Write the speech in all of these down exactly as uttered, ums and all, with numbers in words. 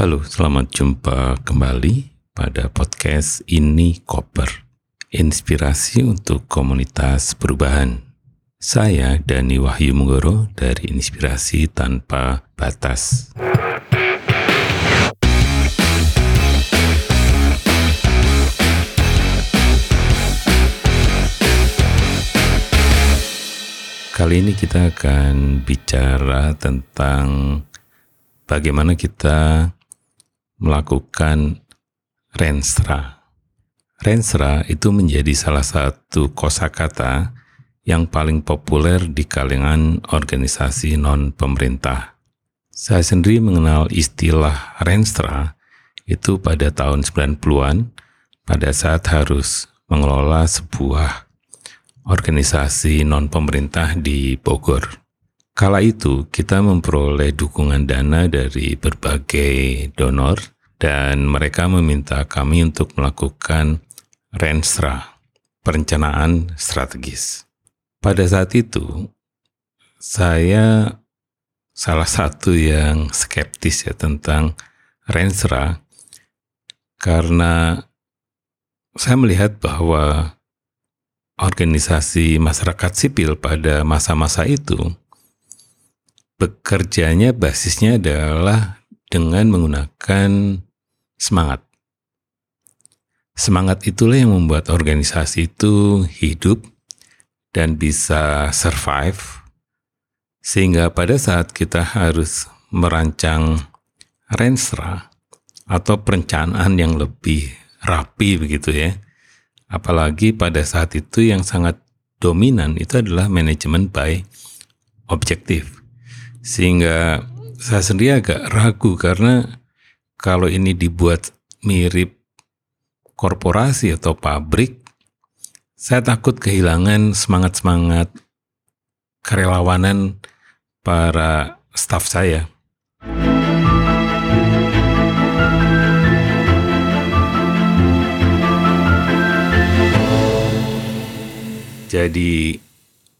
Halo, selamat jumpa kembali pada podcast Ini Koper Inspirasi untuk Komunitas Perubahan. Saya Dani Wahyu Manggoro dari Inspirasi Tanpa Batas. Kali ini kita akan bicara tentang bagaimana kita melakukan renstra. Renstra itu menjadi salah satu kosakata yang paling populer di kalangan organisasi non-pemerintah. Saya sendiri mengenal istilah renstra itu pada tahun sembilan puluhan pada saat harus mengelola sebuah organisasi non-pemerintah di Bogor. Kala itu kita memperoleh dukungan dana dari berbagai donor dan mereka meminta kami untuk melakukan renstra, perencanaan strategis. Pada saat itu, saya salah satu yang skeptis ya tentang renstra karena saya melihat bahwa organisasi masyarakat sipil pada masa-masa itu bekerjanya basisnya adalah dengan menggunakan semangat. Semangat itulah yang membuat organisasi itu hidup dan bisa survive. Sehingga pada saat kita harus merancang renstra atau perencanaan yang lebih rapi begitu ya. Apalagi pada saat itu yang sangat dominan itu adalah manajemen by objektif. Sehingga saya sendiri agak ragu karena kalau ini dibuat mirip korporasi atau pabrik, saya takut kehilangan semangat-semangat kerelawanan para staf saya. Jadi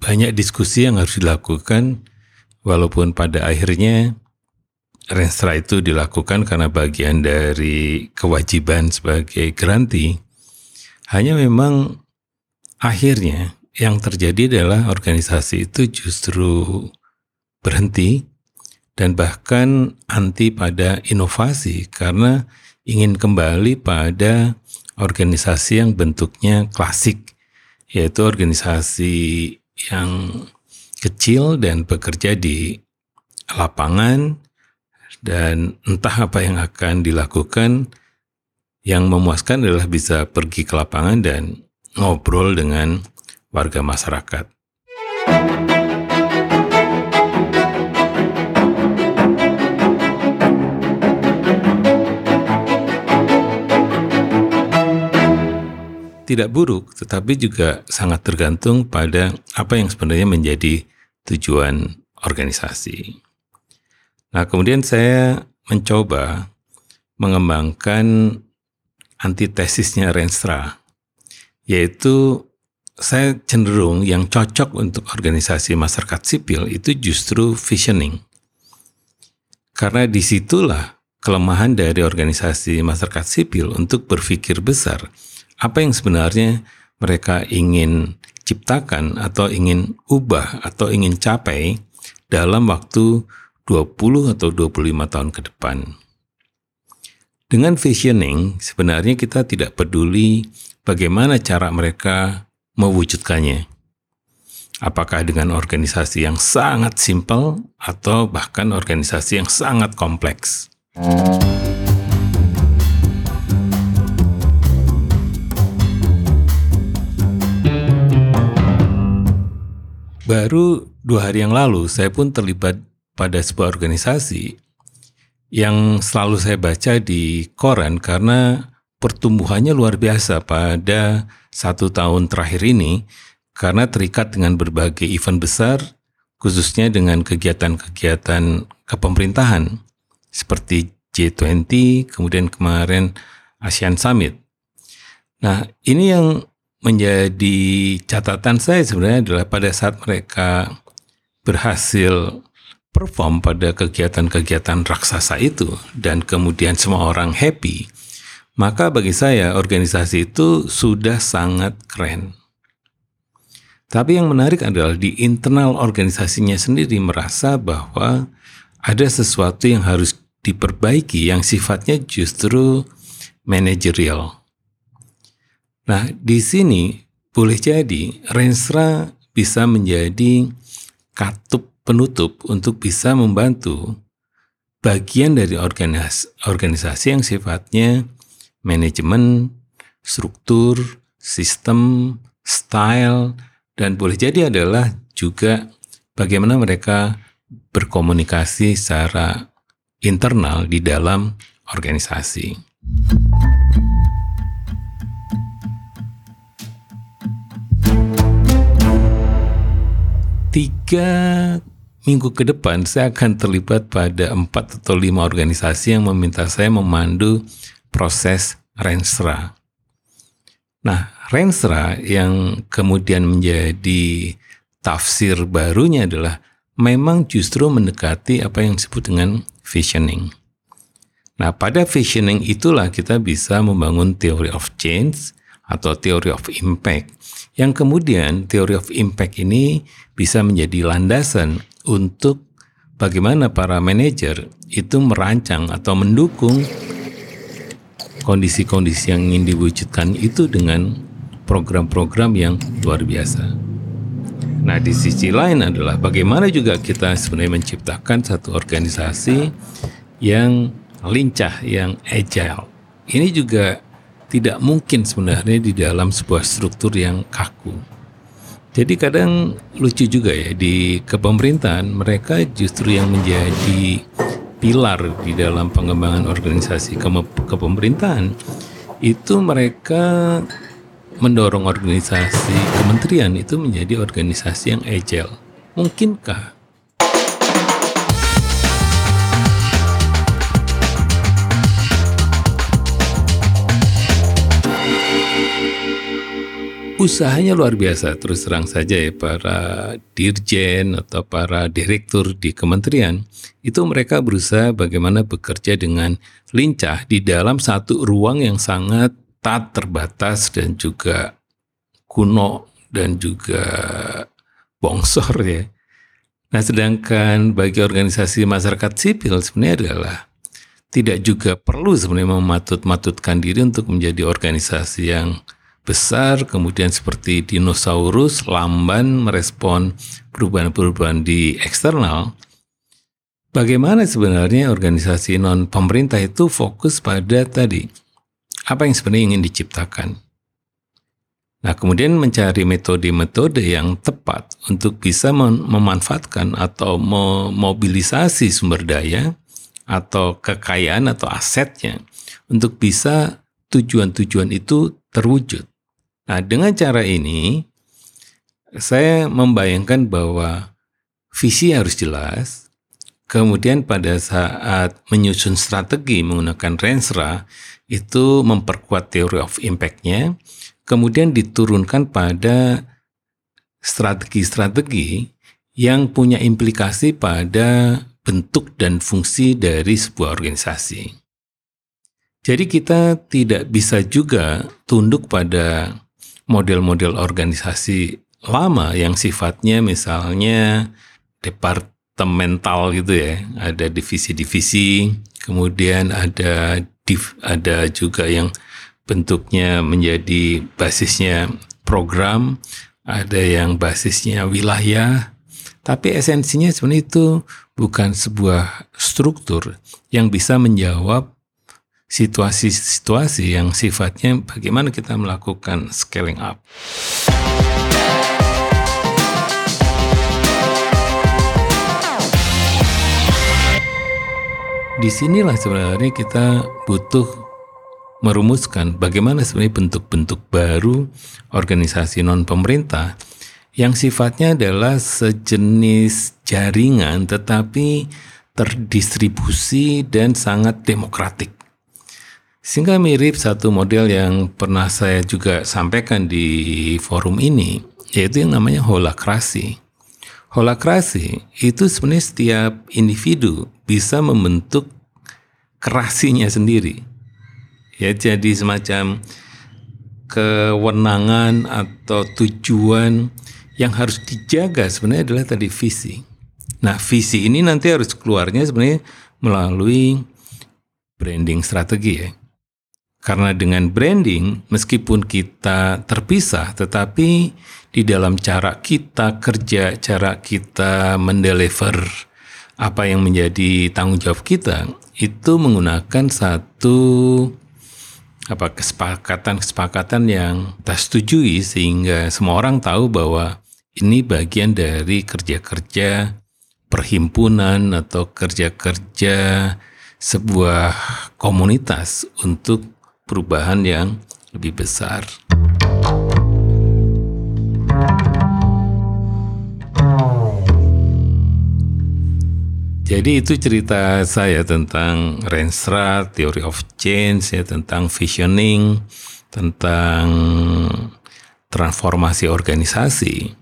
banyak diskusi yang harus dilakukan. Walaupun pada akhirnya renstra itu dilakukan karena bagian dari kewajiban sebagai granti, hanya memang akhirnya yang terjadi adalah organisasi itu justru berhenti dan bahkan anti pada inovasi karena ingin kembali pada organisasi yang bentuknya klasik, yaitu organisasi yang kecil dan bekerja di lapangan dan entah apa yang akan dilakukan. Yang memuaskan adalah bisa pergi ke lapangan dan ngobrol dengan warga masyarakat. Tidak buruk, tetapi juga sangat tergantung pada apa yang sebenarnya menjadi tujuan organisasi. Nah, kemudian saya mencoba mengembangkan antitesisnya renstra, yaitu saya cenderung yang cocok untuk organisasi masyarakat sipil itu justru visioning. Karena disitulah kelemahan dari organisasi masyarakat sipil untuk berpikir besar apa yang sebenarnya mereka ingin ciptakan atau ingin ubah atau ingin capai dalam waktu dua puluh atau dua puluh lima tahun ke depan. Dengan visioning, sebenarnya kita tidak peduli bagaimana cara mereka mewujudkannya. Apakah dengan organisasi yang sangat simpel atau bahkan organisasi yang sangat kompleks. Baru dua hari yang lalu, saya pun terlibat pada sebuah organisasi yang selalu saya baca di koran karena pertumbuhannya luar biasa pada satu tahun terakhir ini karena terikat dengan berbagai event besar, khususnya dengan kegiatan-kegiatan kepemerintahan seperti G dua puluh, kemudian kemarin ASEAN Summit. Nah, ini yang menjadi catatan saya sebenarnya adalah pada saat mereka berhasil perform pada kegiatan-kegiatan raksasa itu dan kemudian semua orang happy, maka bagi saya organisasi itu sudah sangat keren. Tapi yang menarik adalah di internal organisasinya sendiri merasa bahwa ada sesuatu yang harus diperbaiki yang sifatnya justru manajerial. Nah, di sini boleh jadi Renstra bisa menjadi katup penutup untuk bisa membantu bagian dari organisasi yang sifatnya manajemen, struktur, sistem, style, dan boleh jadi adalah juga bagaimana mereka berkomunikasi secara internal di dalam organisasi. Tiga minggu ke depan saya akan terlibat pada empat atau lima organisasi yang meminta saya memandu proses Renstra. Nah, Renstra yang kemudian menjadi tafsir barunya adalah memang justru mendekati apa yang disebut dengan visioning. Nah, pada visioning itulah kita bisa membangun theory of change atau theory of impact, yang kemudian theory of impact ini bisa menjadi landasan untuk bagaimana para manajer itu merancang atau mendukung kondisi-kondisi yang ingin diwujudkan itu dengan program-program yang luar biasa. Nah, di sisi lain adalah bagaimana juga kita sebenarnya menciptakan satu organisasi yang lincah, yang agile. Ini juga tidak mungkin sebenarnya di dalam sebuah struktur yang kaku. Jadi kadang lucu juga ya, di kepemerintahan mereka justru yang menjadi pilar di dalam pengembangan organisasi ke- kepemerintahan itu mereka mendorong organisasi kementerian itu menjadi organisasi yang agile. Mungkinkah? Usahanya luar biasa, terus terang saja ya, para dirjen atau para direktur di kementerian itu mereka berusaha bagaimana bekerja dengan lincah di dalam satu ruang yang sangat tak terbatas dan juga kuno dan juga bongsor ya. Nah, sedangkan bagi organisasi masyarakat sipil sebenarnya adalah tidak juga perlu sebenarnya mematut-matutkan diri untuk menjadi organisasi yang besar, kemudian seperti dinosaurus lamban merespon perubahan-perubahan di eksternal. Bagaimana sebenarnya organisasi non-pemerintah itu fokus pada tadi, apa yang sebenarnya ingin diciptakan. Nah, kemudian mencari metode-metode yang tepat untuk bisa mem- memanfaatkan atau memobilisasi sumber daya atau kekayaan atau asetnya untuk bisa tujuan-tujuan itu terwujud. Nah, dengan cara ini saya membayangkan bahwa visi harus jelas. Kemudian pada saat menyusun strategi menggunakan Renstra, itu memperkuat theory of impact-nya, kemudian diturunkan pada strategi-strategi yang punya implikasi pada bentuk dan fungsi dari sebuah organisasi. Jadi kita tidak bisa juga tunduk pada model-model organisasi lama yang sifatnya misalnya depart mental gitu ya, ada divisi-divisi, kemudian ada div, ada juga yang bentuknya menjadi basisnya program, ada yang basisnya wilayah, tapi esensinya sebenarnya itu bukan sebuah struktur yang bisa menjawab situasi-situasi yang sifatnya bagaimana kita melakukan scaling up. Disinilah sebenarnya kita butuh merumuskan bagaimana sebenarnya bentuk-bentuk baru organisasi non-pemerintah yang sifatnya adalah sejenis jaringan tetapi terdistribusi dan sangat demokratik. Sehingga mirip satu model yang pernah saya juga sampaikan di forum ini, yaitu yang namanya holakrasi. Holakrasi itu sebenarnya setiap individu bisa membentuk kerasinya sendiri. Ya, jadi semacam kewenangan atau tujuan yang harus dijaga sebenarnya adalah tadi visi. Nah, visi ini nanti harus keluarnya sebenarnya melalui branding strategi ya. Karena dengan branding, meskipun kita terpisah, tetapi di dalam cara kita kerja, cara kita mendeliver apa yang menjadi tanggung jawab kita, itu menggunakan satu apa kesepakatan-kesepakatan yang kita setujui sehingga semua orang tahu bahwa ini bagian dari kerja-kerja perhimpunan atau kerja-kerja sebuah komunitas untuk perubahan yang lebih besar. Jadi itu cerita saya tentang Renstra, Theory of Change, ya, tentang visioning, tentang transformasi organisasi.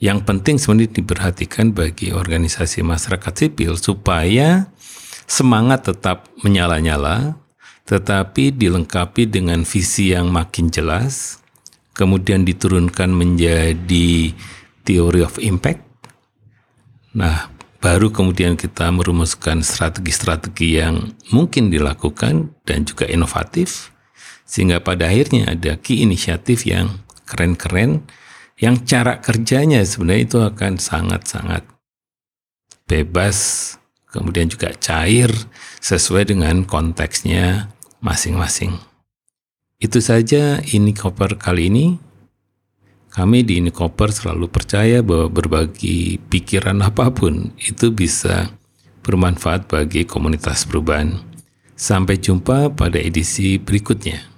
Yang penting sebenarnya diperhatikan bagi organisasi masyarakat sipil supaya semangat tetap menyala-nyala, tetapi dilengkapi dengan visi yang makin jelas, kemudian diturunkan menjadi theory of impact. Nah, baru kemudian kita merumuskan strategi-strategi yang mungkin dilakukan dan juga inovatif, sehingga pada akhirnya ada key inisiatif yang keren-keren, yang cara kerjanya sebenarnya itu akan sangat-sangat bebas, kemudian juga cair sesuai dengan konteksnya masing-masing. Itu saja Ini Koper kali ini. Kami di Ini Koper selalu percaya bahwa berbagi pikiran apapun itu bisa bermanfaat bagi komunitas perubahan. Sampai jumpa pada edisi berikutnya.